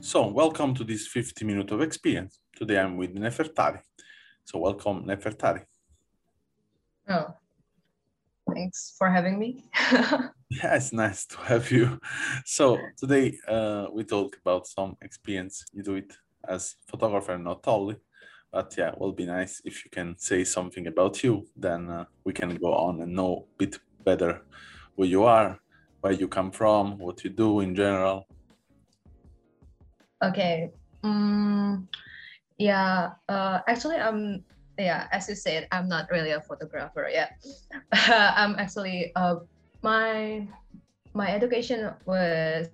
So, welcome to this 50 minutes of experience. Today I'm with Nefertari. So, welcome, Nefertari. Oh, thanks for having me. Yeah, it's nice to have you. So, today we talk about some experience you do it as photographer, not only. But yeah, it will be nice if you can say something about you. Then we can go on and know a bit better who you are, where you come from, what you do in general. Okay. Actually, as you said, I'm not really a photographer yet. I'm actually my education was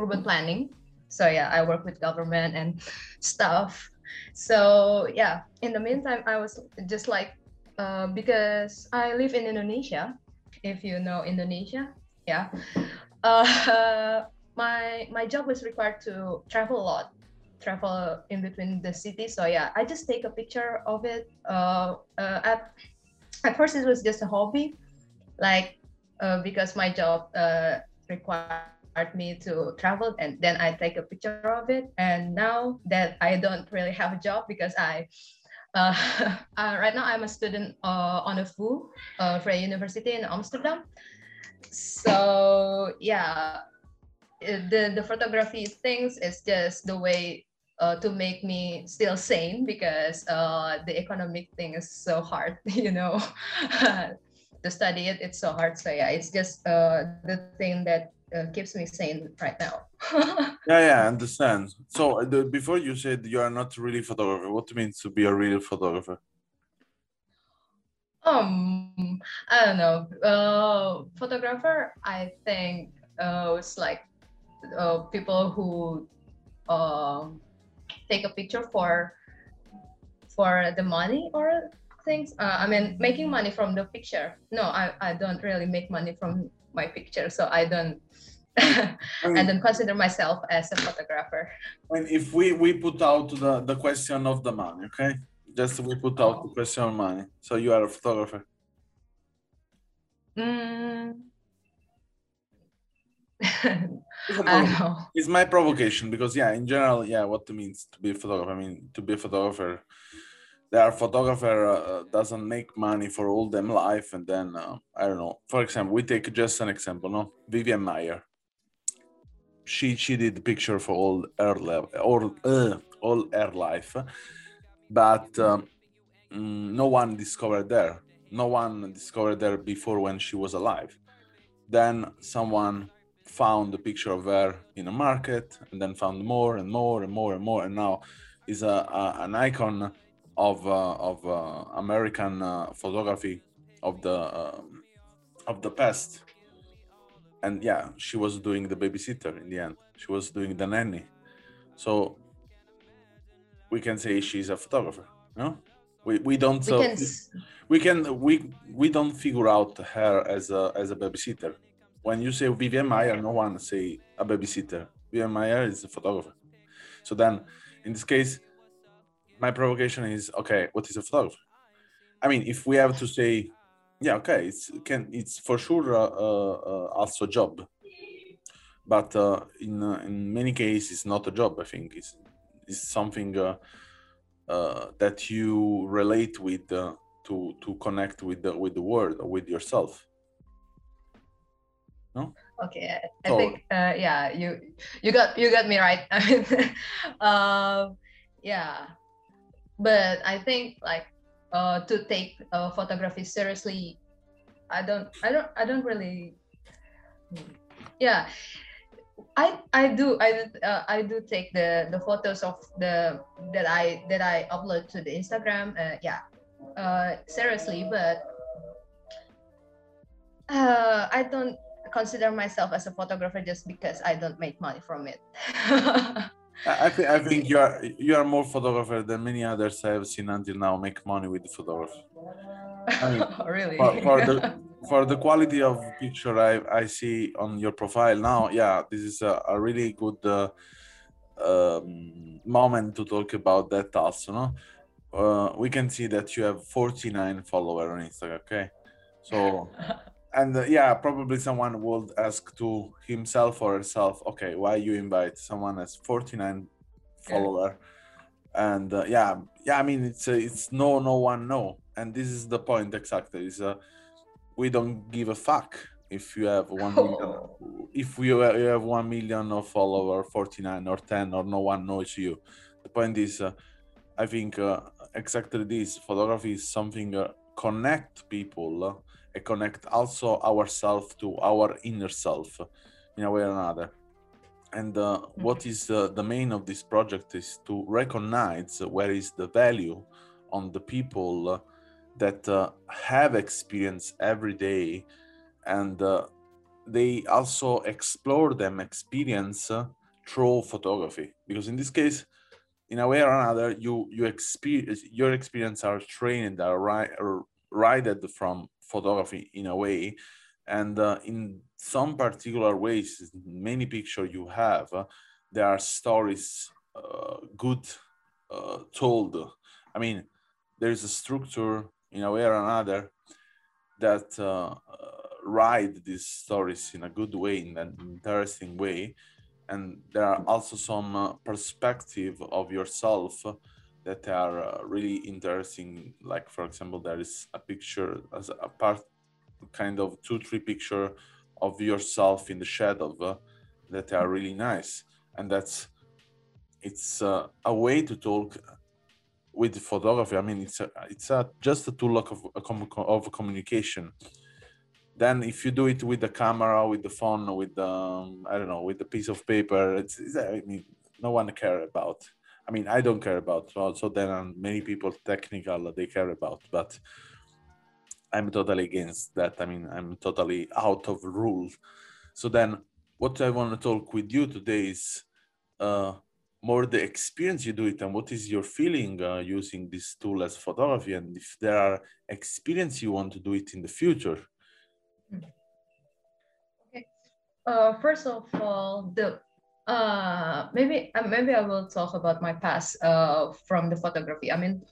urban planning. So yeah, I work with government and stuff. So yeah, in the meantime, I was just like because I live in Indonesia. If you know Indonesia, yeah. My job was required to travel in between the cities. So yeah, I just take a picture of it. At first it was just a hobby, like because my job required me to travel, and then I take a picture of it. And now that I don't really have a job because right now I'm a student on a FU for a university in Amsterdam. So yeah, the photography things is just the way to make me still sane, because the economic thing is so hard, you know, to study it. It's so hard. So yeah, it's just the thing that keeps me sane right now. Yeah, I understand. So before you said you are not really a photographer, what it means to be a real photographer? I don't know. Photographer, I think it's like people who take a picture for the money or things. I mean, making money from the picture. No, I don't really make money from my picture, so I don't. I don't consider myself as a photographer. And if we put out the question of the money, okay. Just we put out the question on money. So you are a photographer. I know. It's my provocation because in general, what it means to be a photographer. I mean, to be a photographer, their photographer doesn't make money for all them life, and then I don't know. For example, we take just an example. No, Vivian Meyer. She did the picture for all her life. But no one discovered her before when she was alive. Then someone found a picture of her in a market, and then found more and more and more and more, and now is an icon of American photography of the past. And she was doing the babysitter in the end. She was doing the nanny. So we can say she's a photographer, no? We don't figure out her as a babysitter. When you say Vivian Meyer, no one say a babysitter. Vivian Meyer is a photographer. So then, in this case, my provocation is, okay, what is a photographer? I mean, if we have to say, it's for sure also a job, but in many cases, it's not a job. I think it's something that you relate with to connect with the world or with yourself. No? Okay, I think you got me right. I mean, but I think like to take photography seriously, I don't really. Yeah. I do take the photos of that I upload to the Instagram seriously, but I don't consider myself as a photographer just because I don't make money from it. I think you are more photographer than many others I have seen until now make money with photography. I mean, really? For the quality of picture I see on your profile now, yeah, this is a really good moment to talk about that also. No? We can see that you have 49 followers on Instagram. Okay, so. And yeah, probably someone would ask to himself or herself, okay, why you invite someone as 49 follower? Yeah. And yeah, I mean, it's no one, and this is the point exactly. Is we don't give a fuck if you have 1 million, if you have 1 million of follower, 49 or 10 or no one knows you. The point is, I think exactly this photography is something connect people. Connect also ourselves to our inner self in a way or another. And what is the main of this project is to recognize where is the value on the people that have experience every day, and they also explore them experience through photography, because in this case, in a way or another, you experience, your experience are trained, are righted from photography in a way, and in some particular ways, many pictures you have, there are stories good told. I mean, there is a structure in a way or another that write these stories in a good way, in an interesting way, and there are also some perspective of yourself that are really interesting. Like, for example, there is a picture as a part, kind of 2-3 picture of yourself in the shadow that are really nice. And it's a way to talk with photography. I mean, it's just a tool of communication. Then if you do it with the camera, with the phone, with I don't know, with a piece of paper, I mean, no one cares about. I mean, I don't care about, so there are many people technical they care about, but I'm totally against that. I mean, I'm totally out of rule. So then what I want to talk with you today is more the experience you do it, and what is your feeling using this tool as photography, and if there are experience you want to do it in the future. Okay. First of all, maybe I will talk about my past from the photography. I mean,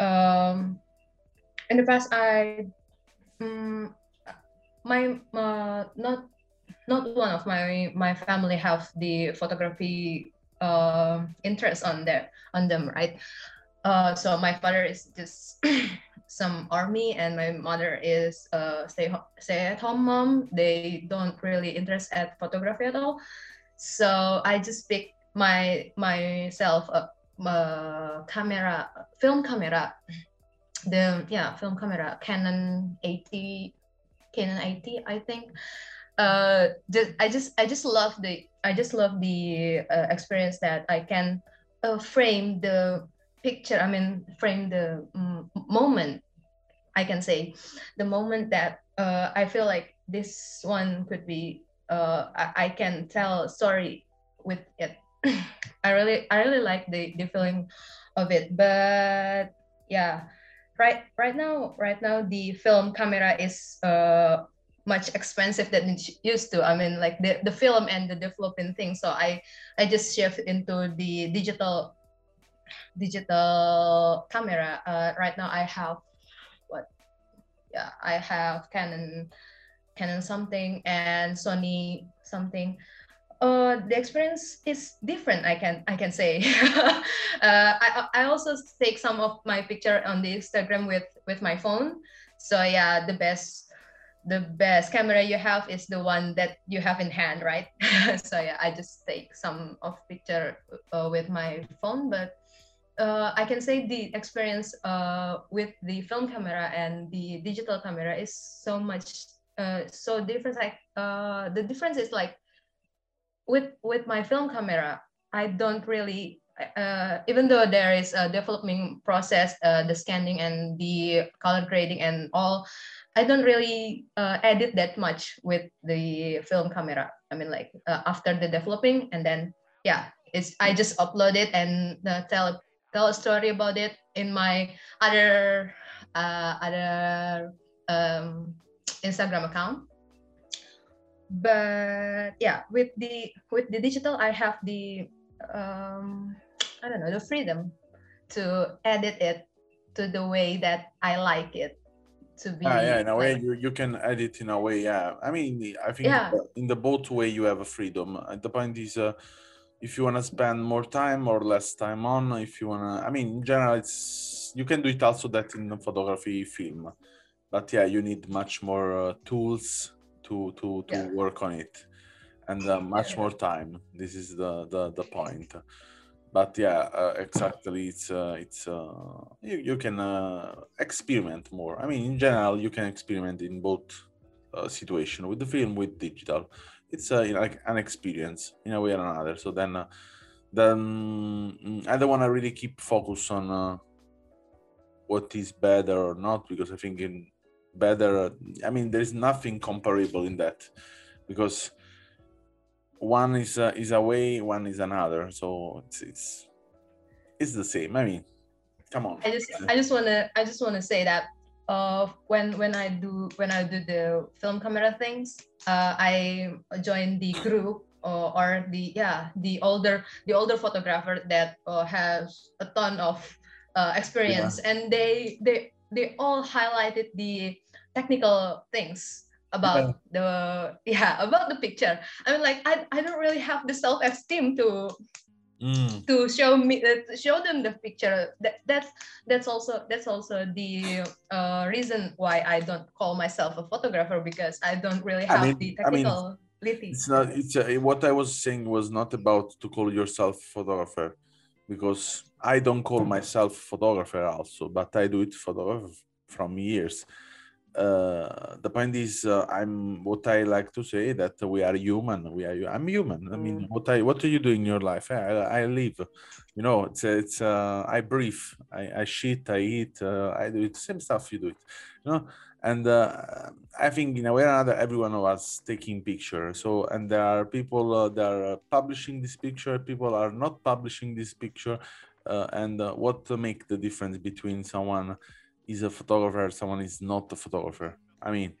in the past, not one of my family have the photography interest on them, right? So my father is just some army, and my mother is stay-at-home mom. They don't really interest at photography at all. So I just picked myself a camera, film camera, Canon 80, I think. I just love the experience that I can frame the picture. I mean, frame the moment. I can say the moment that I feel like this one could be. I can tell a story with it. I really like the feeling of it. But yeah, right now the film camera is much expensive than it used to. I mean, like the film and the developing thing. So I just shift into the digital camera. Right now I have I have Canon something and Sony something. The experience is different, I can say. I also take some of my picture on the Instagram with my phone. So yeah, the best camera you have is the one that you have in hand, right? So yeah, I just take some of picture with my phone, but I can say the experience with the film camera and the digital camera is so much. So difference, the difference is like with my film camera, I don't really, even though there is a developing process, the scanning and the color grading and all, I don't really edit that much with the film camera. I mean, like after the developing, and then yeah, it's I just upload it and tell a story about it in my other Instagram account. But yeah, with the digital, I have the I don't know, the freedom to edit it to the way that I like it to be. Yeah, in a way you can edit in a way. Yeah, I mean, I think in the both way you have a freedom. The point is, if you want to spend more time or less time on, if you want to, I mean, in general, it's you can do it also that in photography, film, but yeah, you need much more tools to work on it, and much more time. This is the point. But yeah, exactly. You can experiment more. I mean, in general, you can experiment in both situation, with the film, with digital. It's you know, like an experience in a way or another. So then I don't want to really keep focus on what is better or not, because I think in better, I mean, there is nothing comparable in that, because one is a way, one is another, so it's the same. I mean, come on. I just wanna say that when I do the film camera things, I joined the group or the older photographer that has a ton of experience, and they all highlighted the technical things about about the picture. I mean, like I don't really have the self-esteem to show them the picture. That's also the reason why I don't call myself a photographer, because I don't really have the technical. I mean, what I was saying was not about to call yourself photographer, because I don't call myself photographer also, but I do it photographer from years. The point is, I'm what I like to say that we are human. I'm human. I mean, what do you do in your life? I live. You know, it's I breathe. I shit. I eat. I do it. Same stuff you do it. You know, and I think in a way or another, every one of us taking picture. So, and there are people that are publishing this picture. People are not publishing this picture. And what make the difference between someone is a photographer, someone is not a photographer? I mean,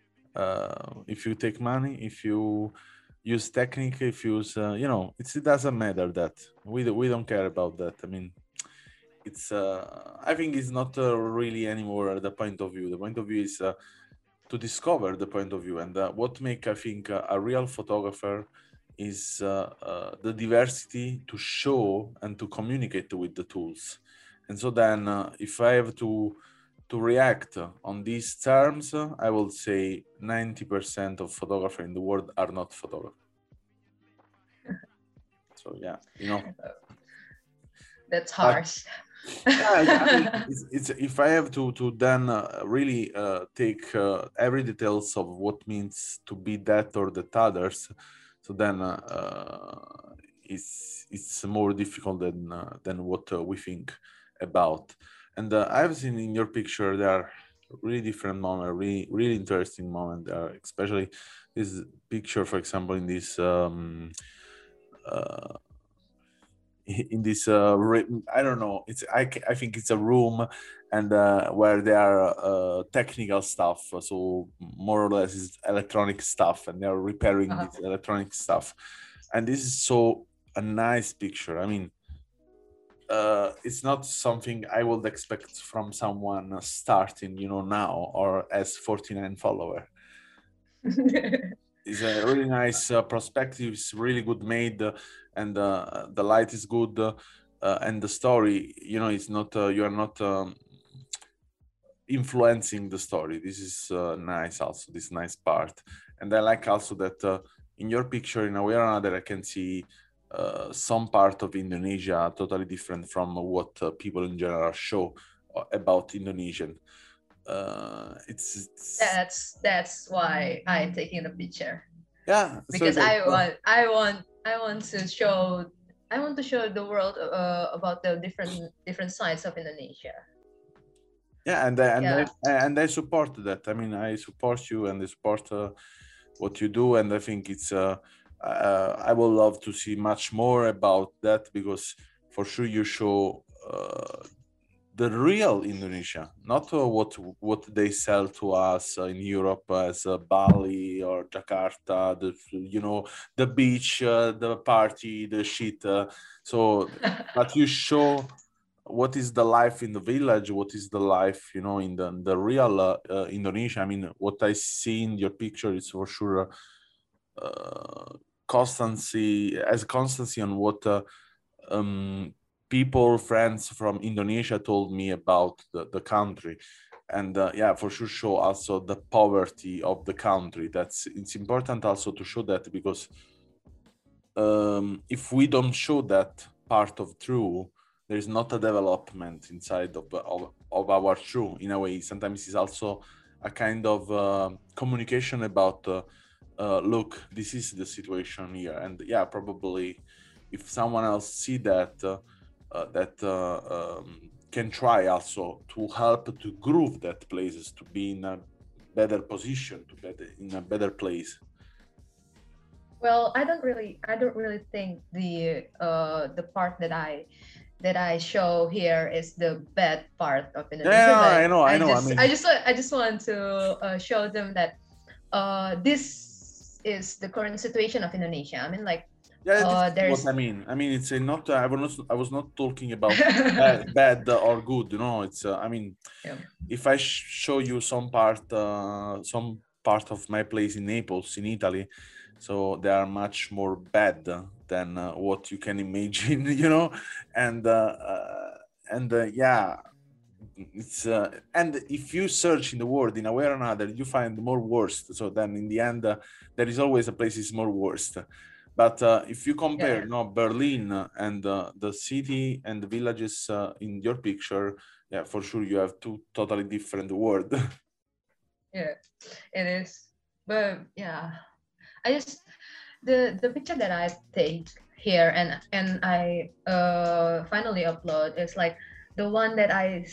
if you take money, if you use technique, if you use, you know, it doesn't matter that. We don't care about that. I mean, it's, I think it's not really anymore the point of view. The point of view is to discover the point of view. And what make, I think, a real photographer is the diversity to show and to communicate with the tools. And so then if I have to react on these terms, I will say 90% of photographers in the world are not photographers. So yeah, you know. That's harsh. I mean, it's if I have to then really take every details of what means to be that or that others, so then it's more difficult than what we think about. And I've seen in your picture there are really different moments, really, really interesting moments. Especially this picture, for example, in this I don't know. I think it's a room, and where there are technical stuff. So more or less, it's electronic stuff, and they are repairing this electronic stuff. And this is so a nice picture. I mean. It's not something I would expect from someone starting, you know, now or as 49 follower. It's a really nice perspective. It's really good made, and the light is good, and the story, you know, it's not you are not influencing the story. This is nice also, this nice part. And I like also that in your picture, in a way or another, I can see some part of Indonesia are totally different from what people in general show about Indonesian. That's why I'm taking the picture. Yeah, because so I want to show the world about the different sides of Indonesia. Yeah, and I support that. I mean, I support you and I support what you do, and I think it's. I would love to see much more about that, because for sure you show the real Indonesia, not what they sell to us in Europe as Bali or Jakarta, the beach, the party, the shit. But you show what is the life in the village, what is the life, in the real Indonesia. I mean, what I see in your picture is for sure. Constancy on what friends from Indonesia told me about the country, and for sure show also the poverty of the country. It's important also to show that, because if we don't show that part of true, there is not a development inside of our true. In a way, sometimes it's also a kind of communication about. Look, this is the situation here, and probably if someone else see that, can try also to help to groove that places to be in a better position, in a better place. Well, I don't really think the part that I show here is the bad part of Indonesia. Yeah, I know. I just want to show them that this. Is the current situation of Indonesia. I mean, there's what I mean. I mean, it's not. I was not talking about bad or good. It's. If I show you some part of my place in Naples, in Italy, so they are much more bad than what you can imagine. It's and if you search in the world in a way or another, you find more worst. So then in the end, there is always a place is more worst. But if you compare, Berlin and the city and the villages in your picture, for sure you have two totally different world. Yeah, it is. But I just the picture that I take here and I finally upload is like the one that I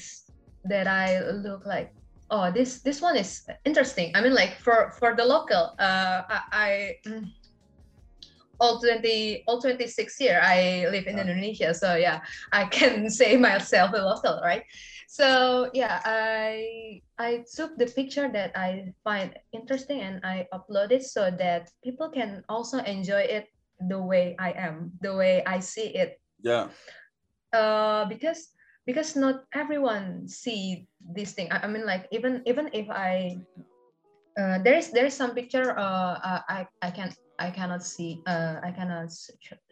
look like, oh, this one is interesting. I mean, for the local, all 26 years I live in Indonesia, so I can say myself a local, right? So I took the picture that I find interesting and I upload it so that people can also enjoy it the way I am, the way I see it. Yeah. Because not everyone see this thing. I mean, even if I there is some picture I cannot see, I cannot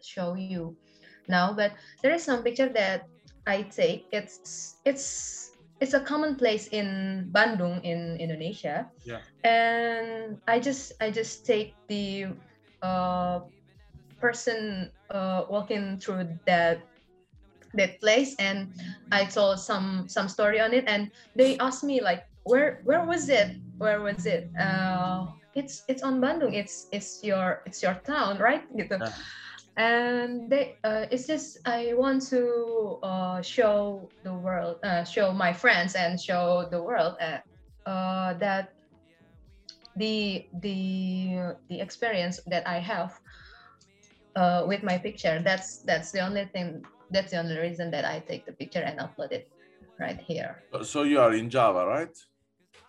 show you now, but there is some picture that I take. It's a common place in Bandung in Indonesia. Yeah. And I just take the person walking through that place, and I told some story on it, and they asked me where was it? It's on Bandung, it's your town, right? Yeah. And they it's just I want to show the world, show my friends and show the world that the experience that I have with my picture, that's the only thing. That's the only reason that I take the picture and upload it right here. So you are in Java, right?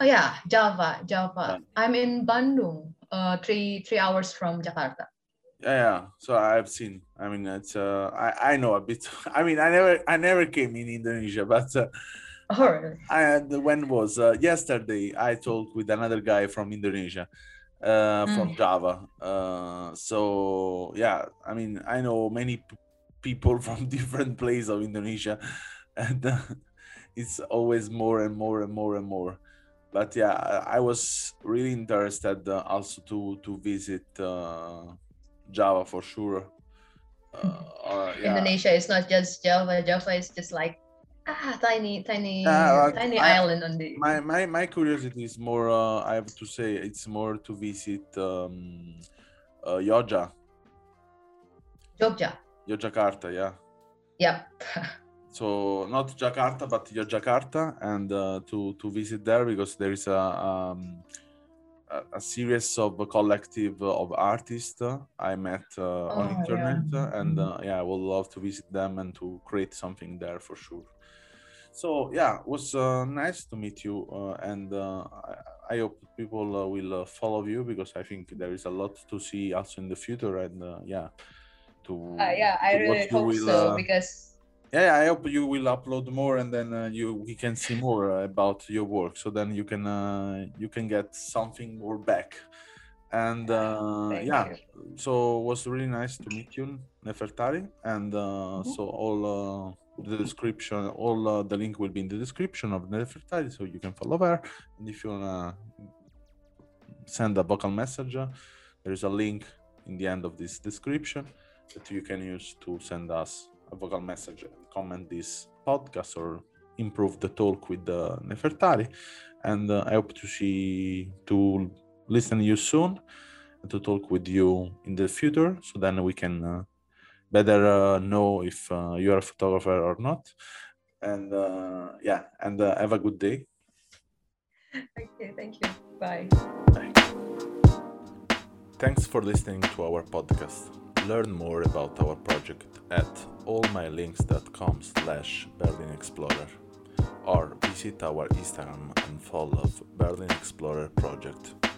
Oh yeah, Java. I'm in Bandung, 3 hours from Jakarta. Yeah. So I've seen. I mean, it's I know a bit. I mean, I never came in Indonesia, but really? Yesterday I talked with another guy from Indonesia. From Java. So yeah, I mean, I know many people from different places of Indonesia, and it's always more and more. But I was really interested also to visit Java for sure. Indonesia is not just Java. Java is just like tiny island on the. My curiosity is more. I have to say it's more to visit Yogyakarta. Yogyakarta, yeah. Yep. So not Jakarta, but Yogyakarta, and to visit there, because there is a series of a collective of artists I met on internet, and yeah, I would love to visit them and to create something there for sure. So yeah, it was nice to meet you, and I hope people will follow you, because I think there is a lot to see also in the future, and yeah, I really hope so, because. Yeah, I hope you will upload more, and then we can see more about your work. So then you can get something more back. And yeah, so it was really nice to meet you, Nefertari. And so all the description, all the link will be in the description of Nefertari, so you can follow her. And if you wanna send a vocal message, there is a link in the end of this description that you can use to send us a vocal message and comment this podcast or improve the talk with Nefertari, and I hope to listen to you soon and to talk with you in the future, so then we can better know if you are a photographer or not. And yeah, and have a good day. Okay, thank you. Bye. Thanks for listening to our podcast. Learn more about our project at allmylinks.com/Berlin Explorer, or visit our Instagram and follow Berlin Explorer Project.